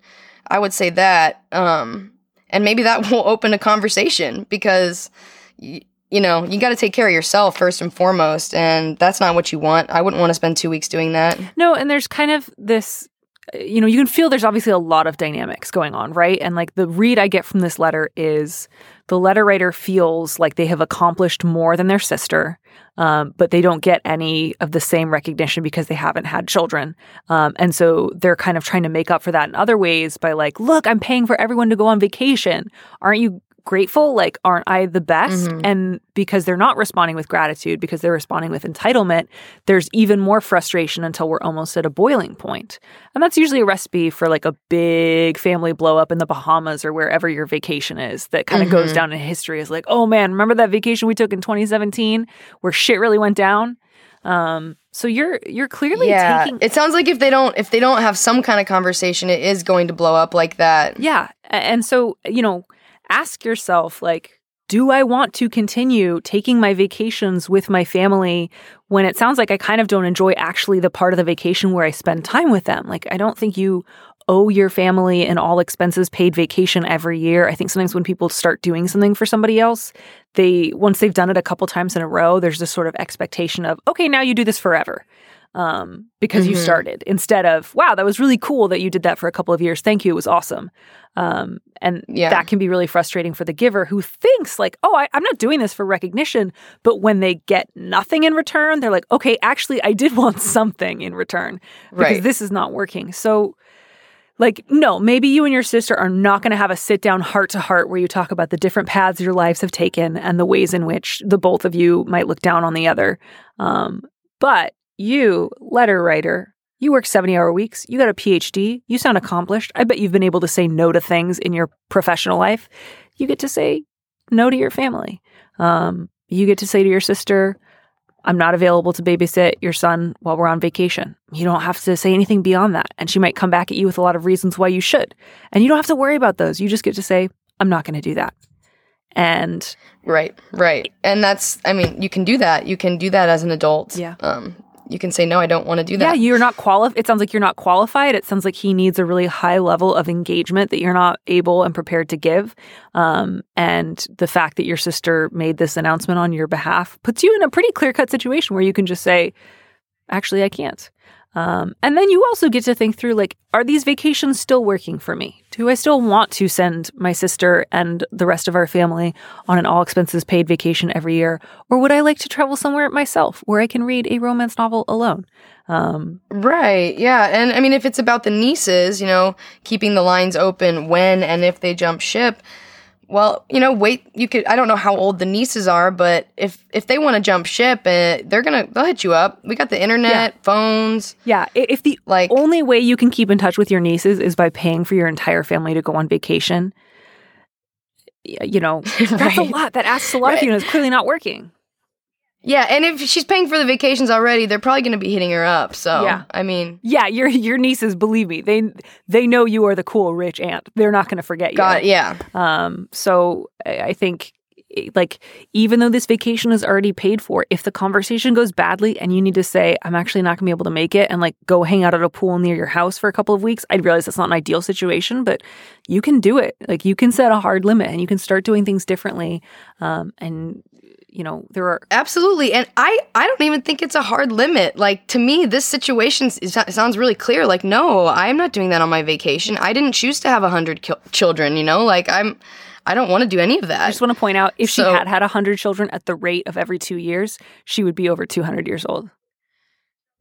I would say that. Um, and maybe that will open a conversation because, y- you know, you got to take care of yourself first and foremost, and that's not what you want. I wouldn't want to spend two weeks doing that. No, and there's kind of this... You know, you can feel there's obviously a lot of dynamics going on, right? And like the read I get from this letter is the letter writer feels like they have accomplished more than their sister, um, but they don't get any of the same recognition because they haven't had children. Um, and so they're kind of trying to make up for that in other ways by like, look, I'm paying for everyone to go on vacation. Aren't you grateful? Like, aren't I the best? Mm-hmm. And because they're not responding with gratitude, because they're responding with entitlement, there's even more frustration until we're almost at a boiling point. And that's usually a recipe for like a big family blow up in the Bahamas or wherever your vacation is that kind of mm-hmm. goes down in history as like, oh man, remember that vacation we took in twenty seventeen where shit really went down? Um, So you're you're clearly yeah. taking. It sounds like if they don't if they don't have some kind of conversation, it is going to blow up like that. Yeah, and so you know, ask yourself like, do I want to continue taking my vacations with my family when it sounds like I kind of don't enjoy actually the part of the vacation where I spend time with them? Like, I don't think you owe your family an all expenses paid vacation every year. I think sometimes when people start doing something for somebody else, they once they've done it a couple times in a row, there's this sort of expectation of, okay, now you do this forever um, because mm-hmm. you started, instead of, wow, that was really cool that you did that for a couple of years. Thank you. It was awesome. Um, and yeah. that can be really frustrating for the giver who thinks like, oh, I, I'm not doing this for recognition. But when they get nothing in return, they're like, okay, actually, I did want something in return because right. this is not working. So like, no, maybe you and your sister are not going to have a sit-down heart-to-heart where you talk about the different paths your lives have taken and the ways in which the both of you might look down on the other. Um, but you, letter writer, you work seventy-hour weeks. You got a P H D. You sound accomplished. I bet you've been able to say no to things in your professional life. You get to say no to your family. Um, you get to say to your sister, I'm not available to babysit your son while we're on vacation. You don't have to say anything beyond that. And she might come back at you with a lot of reasons why you should. And you don't have to worry about those. You just get to say, I'm not going to do that. And right, right. And that's, I mean, you can do that. You can do that as an adult. Yeah. Um, you can say, no, I don't want to do that. Yeah, you're not qualified. It sounds like you're not qualified. It sounds like he needs a really high level of engagement that you're not able and prepared to give. Um, and the fact that your sister made this announcement on your behalf puts you in a pretty clear-cut situation where you can just say, actually, I can't. Um, and then you also get to think through, like, are these vacations still working for me? Do I still want to send my sister and the rest of our family on an all-expenses-paid vacation every year? Or would I like to travel somewhere myself where I can read a romance novel alone? Um, right, yeah. And, I mean, if it's about the nieces, you know, keeping the lines open when and if they jump ship, well, you know, wait, you could, I don't know how old the nieces are, but if, if they want to jump ship, uh, they're going to, they'll hit you up. We got the internet, yeah. phones. Yeah. If the like, only way you can keep in touch with your nieces is by paying for your entire family to go on vacation, you know, right. that's a lot. That asks a lot right. of you, and it's clearly not working. Yeah, and if she's paying for the vacations already, they're probably going to be hitting her up. So, yeah. I mean, yeah, your your nieces, believe me, they they know you are the cool rich aunt. They're not going to forget God, you. Yeah. Um. So I think, like, even though this vacation is already paid for, if the conversation goes badly and you need to say, "I'm actually not going to be able to make it," and like go hang out at a pool near your house for a couple of weeks, I realize that's not an ideal situation, but you can do it. Like, you can set a hard limit and you can start doing things differently. Um. And you know, there are... Absolutely. And I, I don't even think it's a hard limit. Like, to me, this situation is, sounds really clear. Like, no, I'm not doing that on my vacation. I didn't choose to have one hundred ki- children, you know? Like, I'm... I don't want to do any of that. I just want to point out, if so, she had had one hundred children at the rate of every two years, she would be over two hundred years old.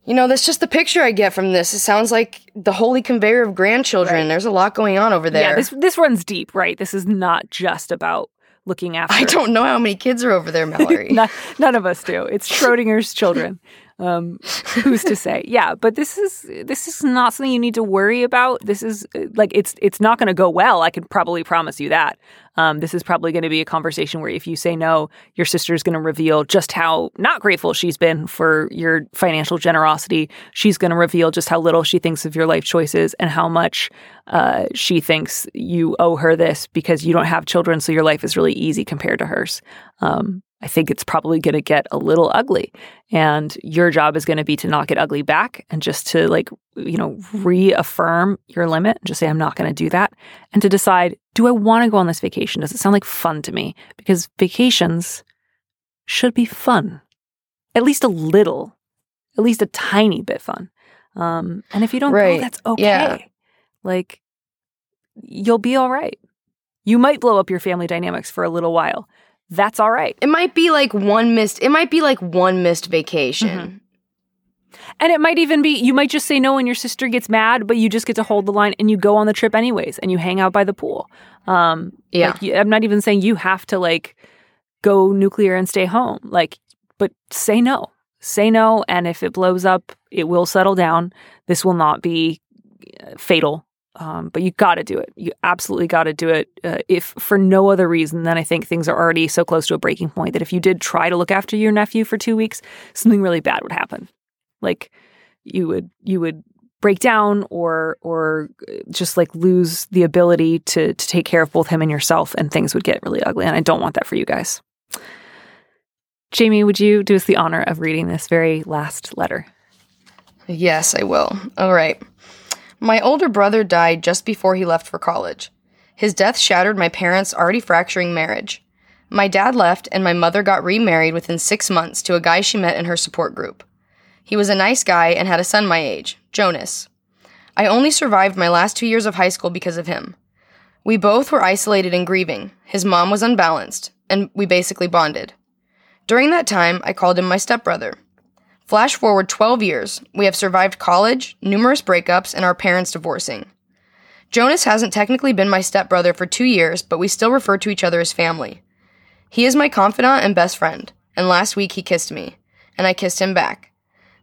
You know, that's just the picture I get from this. It sounds like the holy conveyor of grandchildren. Right. There's a lot going on over there. Yeah, this, this runs deep, right? This is not just about... looking after. I don't know how many kids are over there, Mallory. Not, none of us do. It's Schrodinger's children. Um, who's to say? Yeah, but this is this is not something you need to worry about. This is like it's it's not going to go well. I can probably promise you that. Um, this is probably going to be a conversation where if you say no, your sister is going to reveal just how not grateful she's been for your financial generosity. She's going to reveal just how little she thinks of your life choices and how much uh, she thinks you owe her this because you don't have children, so your life is really easy compared to hers. Um, I think it's probably going to get a little ugly, and your job is going to be to not get ugly back and just to, like, you know, reaffirm your limit and just say, I'm not going to do that, and to decide, do I want to go on this vacation? Does it sound like fun to me? Because vacations should be fun, at least a little, at least a tiny bit fun. Um, and if you don't right. go, that's okay. Yeah. Like, you'll be all right. You might blow up your family dynamics for a little while. That's all right. It might be like one missed, it might be like one missed vacation. Mm-hmm. And it might even be, you might just say no and your sister gets mad, but you just get to hold the line and you go on the trip anyways and you hang out by the pool. Um, yeah. Like you, I'm not even saying you have to like go nuclear and stay home. Like, but say no. Say no. And if it blows up, it will settle down. This will not be fatal. Um, but you got to do it. You absolutely got to do it. Uh, if for no other reason, then I think things are already so close to a breaking point that if you did try to look after your nephew for two weeks, something really bad would happen. Like you would you would break down or or just like lose the ability to to take care of both him and yourself, and things would get really ugly. And I don't want that for you guys. Jamie, would you do us the honor of reading this very last letter? Yes, I will. All right. My older brother died just before he left for college. His death shattered my parents' already fracturing marriage. My dad left, and my mother got remarried within six months to a guy she met in her support group. He was a nice guy and had a son my age, Jonas. I only survived my last two years of high school because of him. We both were isolated and grieving. His mom was unbalanced, and we basically bonded. During that time, I called him my stepbrother. Flash forward twelve years. We have survived college, numerous breakups, and our parents divorcing. Jonas hasn't technically been my stepbrother for two years, but we still refer to each other as family. He is my confidant and best friend, and last week he kissed me, and I kissed him back.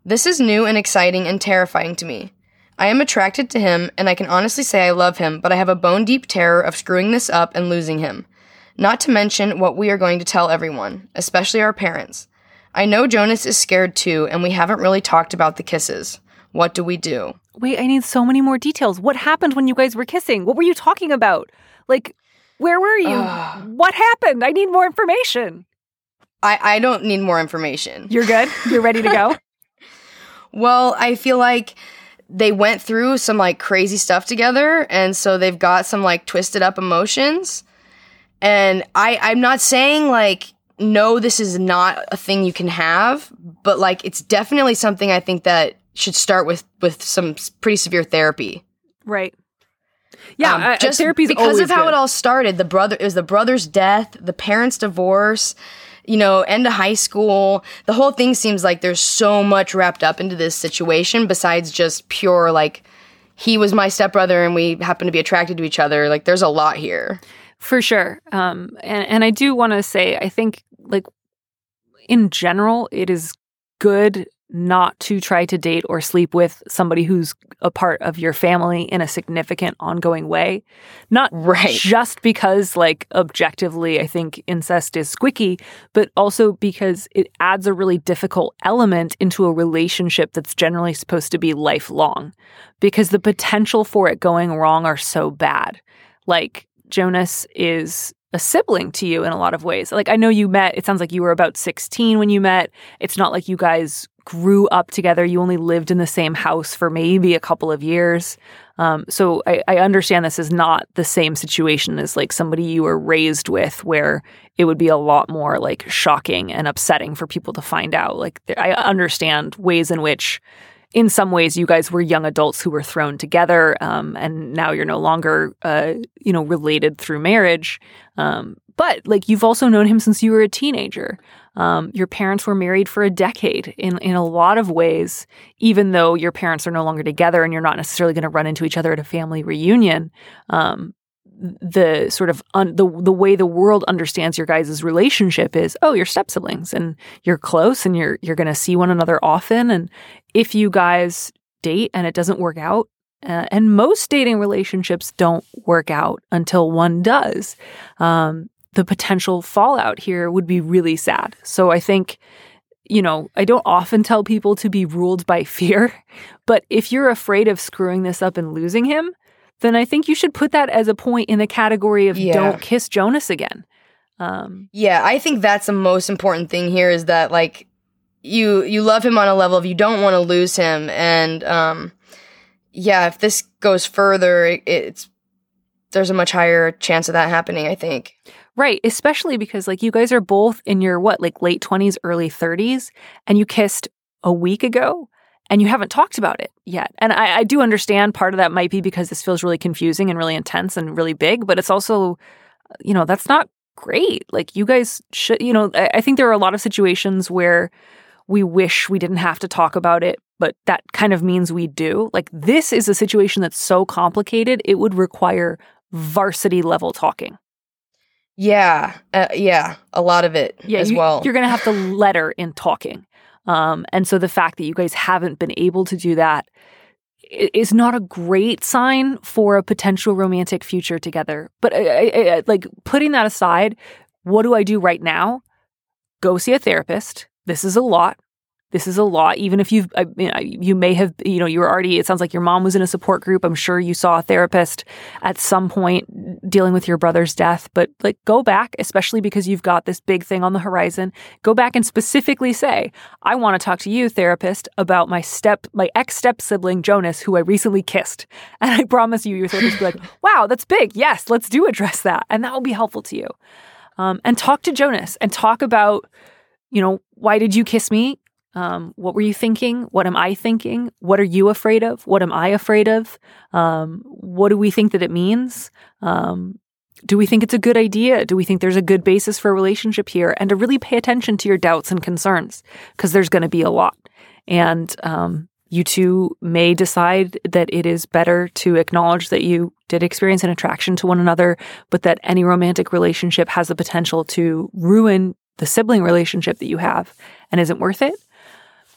This is new and exciting and terrifying to me. I am attracted to him, and I can honestly say I love him, but I have a bone-deep terror of screwing this up and losing him. Not to mention what we are going to tell everyone, especially our parents. I know Jonas is scared too, and we haven't really talked about the kisses. What do we do? Wait, I need so many more details. What happened when you guys were kissing? What were you talking about? Like, where were you? Uh, what happened? I need more information. I, I don't need more information. You're good? You're ready to go? Well, I feel like they went through some, like, crazy stuff together, and so they've got some, like, twisted up emotions. And I, I'm not saying, like, no, this is not a thing you can have, but, like, it's definitely something I think that should start with, with some pretty severe therapy. Right. Yeah, um, uh, just therapy's because of how good. It all started. The brother it was the brother's death, the parents' divorce, you know, end of high school. The whole thing seems like there's so much wrapped up into this situation besides just pure, like, he was my stepbrother and we happen to be attracted to each other. Like, there's a lot here. For sure. Um, and, and I do want to say, I think, like, in general, it is good not to try to date or sleep with somebody who's a part of your family in a significant ongoing way. Not right. Just because, like, objectively, I think incest is squicky, but also because it adds a really difficult element into a relationship that's generally supposed to be lifelong, because the potential for it going wrong are so bad. Like, Jonas is a sibling to you in a lot of ways. Like, I know you met, it sounds like you were about sixteen when you met. It's not like you guys grew up together. You only lived in the same house for maybe a couple of years. Um, so I, I understand this is not the same situation as, like, somebody you were raised with, where it would be a lot more, like, shocking and upsetting for people to find out. Like, I understand ways in which, in some ways, you guys were young adults who were thrown together, um, and now you're no longer, uh, you know, related through marriage. Um, but, like, you've also known him since you were a teenager. Um, your parents were married for a decade in, in a lot of ways, even though your parents are no longer together and you're not necessarily going to run into each other at a family reunion. Um, the sort of un- the the way the world understands your guys' relationship is, oh, you're step siblings and you're close and you're you're going to see one another often. And if you guys date and it doesn't work out, uh, and most dating relationships don't work out until one does, um, the potential fallout here would be really sad. So I think, you know, I don't often tell people to be ruled by fear, but if you're afraid of screwing this up and losing him, then I think you should put that as a point in the category of yeah. don't kiss Jonas again. Um, yeah, I think that's the most important thing here, is that, like, you you love him on a level of you don't want to lose him. And, um, yeah, if this goes further, it, it's there's a much higher chance of that happening, I think. Right, especially because, like, you guys are both in your, what, like, late twenties, early thirties, and you kissed a week ago. And you haven't talked about it yet. And I, I do understand part of that might be because this feels really confusing and really intense and really big. But it's also, you know, that's not great. Like, you guys should, you know, I, I think there are a lot of situations where we wish we didn't have to talk about it, but that kind of means we do. Like, this is a situation that's so complicated, it would require varsity level talking. Yeah. Uh, yeah. A lot of it yeah, as you, well. You're going to have to letter in talking. Um, and so the fact that you guys haven't been able to do that is not a great sign for a potential romantic future together. But I, I, I, like, putting that aside, what do I do right now? Go see a therapist. This is a lot. This is a lot, even if you've, I mean, you may have, you know, you were already, it sounds like your mom was in a support group. I'm sure you saw a therapist at some point dealing with your brother's death. But like, go back, especially because you've got this big thing on the horizon. Go back and specifically say, I want to talk to you, therapist, about my step, my ex-step sibling, Jonas, who I recently kissed. And I promise you, your therapist will be like, wow, that's big. Yes, let's do address that. And that will be helpful to you. Um, and talk to Jonas and talk about, you know, why did you kiss me? Um, what were you thinking? What am I thinking? What are you afraid of? What am I afraid of? Um, what do we think that it means? Um, do we think it's a good idea? Do we think there's a good basis for a relationship here? And to really pay attention to your doubts and concerns, because there's going to be a lot. And um, you two may decide that it is better to acknowledge that you did experience an attraction to one another, but that any romantic relationship has the potential to ruin the sibling relationship that you have and isn't worth it.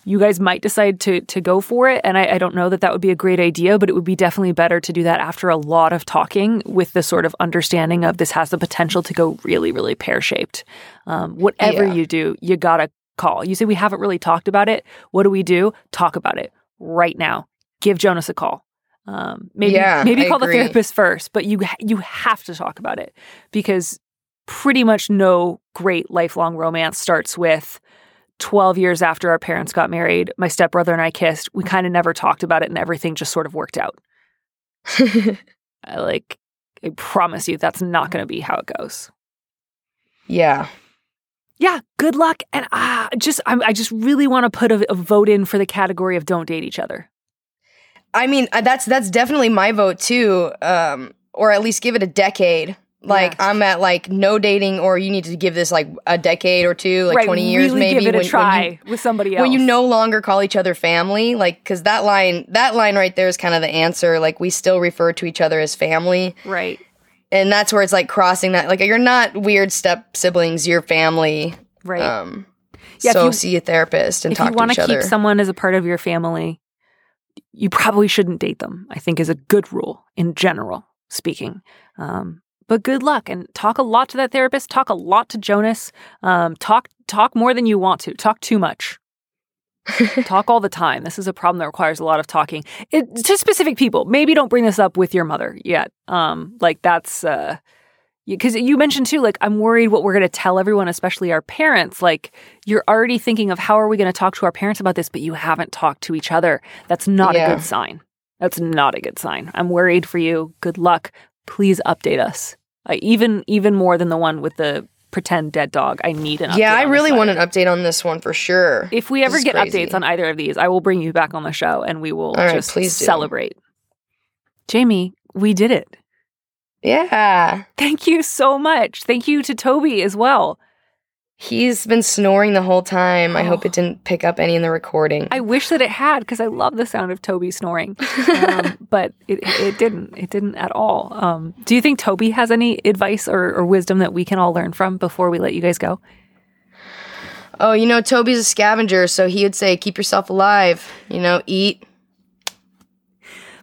You guys might decide to to go for it, and I, I don't know that that would be a great idea, but it would be definitely better to do that after a lot of talking with the sort of understanding of this has the potential to go really, really pear-shaped. Um, whatever yeah. you do, you got to call. You say, we haven't really talked about it. What do we do? Talk about it right now. Give Jonas a call. Um, maybe yeah, maybe I call agree. the therapist first, but you you have to talk about it, because pretty much no great lifelong romance starts with, twelve years after our parents got married, my stepbrother and I kissed. We kind of never talked about it, and everything just sort of worked out. I, like, I promise you that's not going to be how it goes. Yeah. Yeah, good luck. And ah, just I'm, I just really want to put a, a vote in for the category of don't date each other. I mean, that's that's definitely my vote, too, um, or at least give it a decade. Like, yeah. I'm at, like, no dating, or you need to give this, like, a decade or two, like, right, twenty years really maybe. Give it when, a try when you, with somebody else. When you no longer call each other family, like, because that line, that line right there is kind of the answer. Like, we still refer to each other as family. Right. And that's where it's, like, crossing that. Like, you're not weird step-siblings, you're family. Right. Um, yeah, so you, see a therapist and talk to each other. If you want to keep someone as a part of your family, you probably shouldn't date them, I think, is a good rule in general speaking. Um But good luck, and talk a lot to that therapist. Talk a lot to Jonas. Um, talk talk more than you want to. Talk too much. Talk all the time. This is a problem that requires a lot of talking it, to specific people. Maybe don't bring this up with your mother yet. Um, like that's uh, because you mentioned too. Like, I'm worried what we're going to tell everyone, especially our parents. Like, you're already thinking of how are we going to talk to our parents about this, but you haven't talked to each other. That's not yeah. a good sign. That's not a good sign. I'm worried for you. Good luck. Please update us. Uh, even even more than the one with the pretend dead dog. I need an update. Yeah, I really want an update on this one for sure. If we ever get crazy. updates on either of these, I will bring you back on the show, and we will right, just celebrate. Do. Jamie, we did it. Yeah. Thank you so much. Thank you to Toby as well. He's been snoring the whole time. Oh. I hope it didn't pick up any in the recording. I wish that it had, because I love the sound of Toby snoring. Um, but it, it didn't. It didn't at all. Um, do you think Toby has any advice or, or wisdom that we can all learn from before we let you guys go? Oh, you know, Toby's a scavenger, so he would say, keep yourself alive. You know, eat.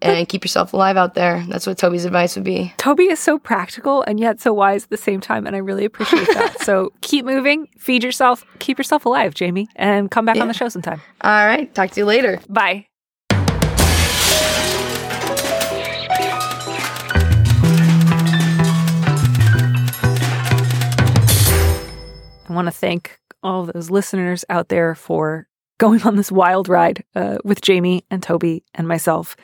And keep yourself alive out there. That's what Toby's advice would be. Toby is so practical and yet so wise at the same time, and I really appreciate that. So keep moving, feed yourself, keep yourself alive, Jamie, and come back yeah. on the show sometime. All right. Talk to you later. Bye. I want to thank all those listeners out there for going on this wild ride uh, with Jamie and Toby and myself.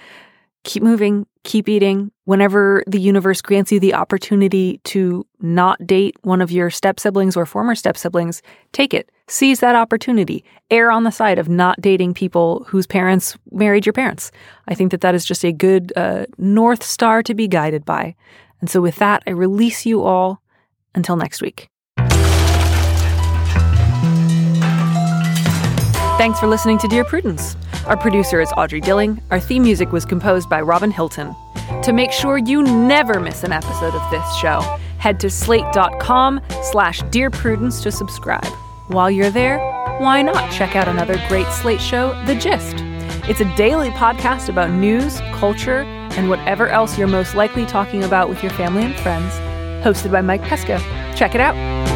Keep moving, keep eating. Whenever the universe grants you the opportunity to not date one of your step-siblings or former step-siblings, take it. Seize that opportunity. Err on the side of not dating people whose parents married your parents. I think that that is just a good uh, North Star to be guided by. And so with that, I release you all until next week. Thanks for listening to Dear Prudence. Our producer is Audrey Dilling. Our theme music was composed by Robin Hilton. To make sure you never miss an episode of this show, head to slate.com slash Dear Prudence to subscribe. While you're there, why not check out another great Slate show, The Gist? It's a daily podcast about news, culture, and whatever else you're most likely talking about with your family and friends, hosted by Mike Pesca. Check it out.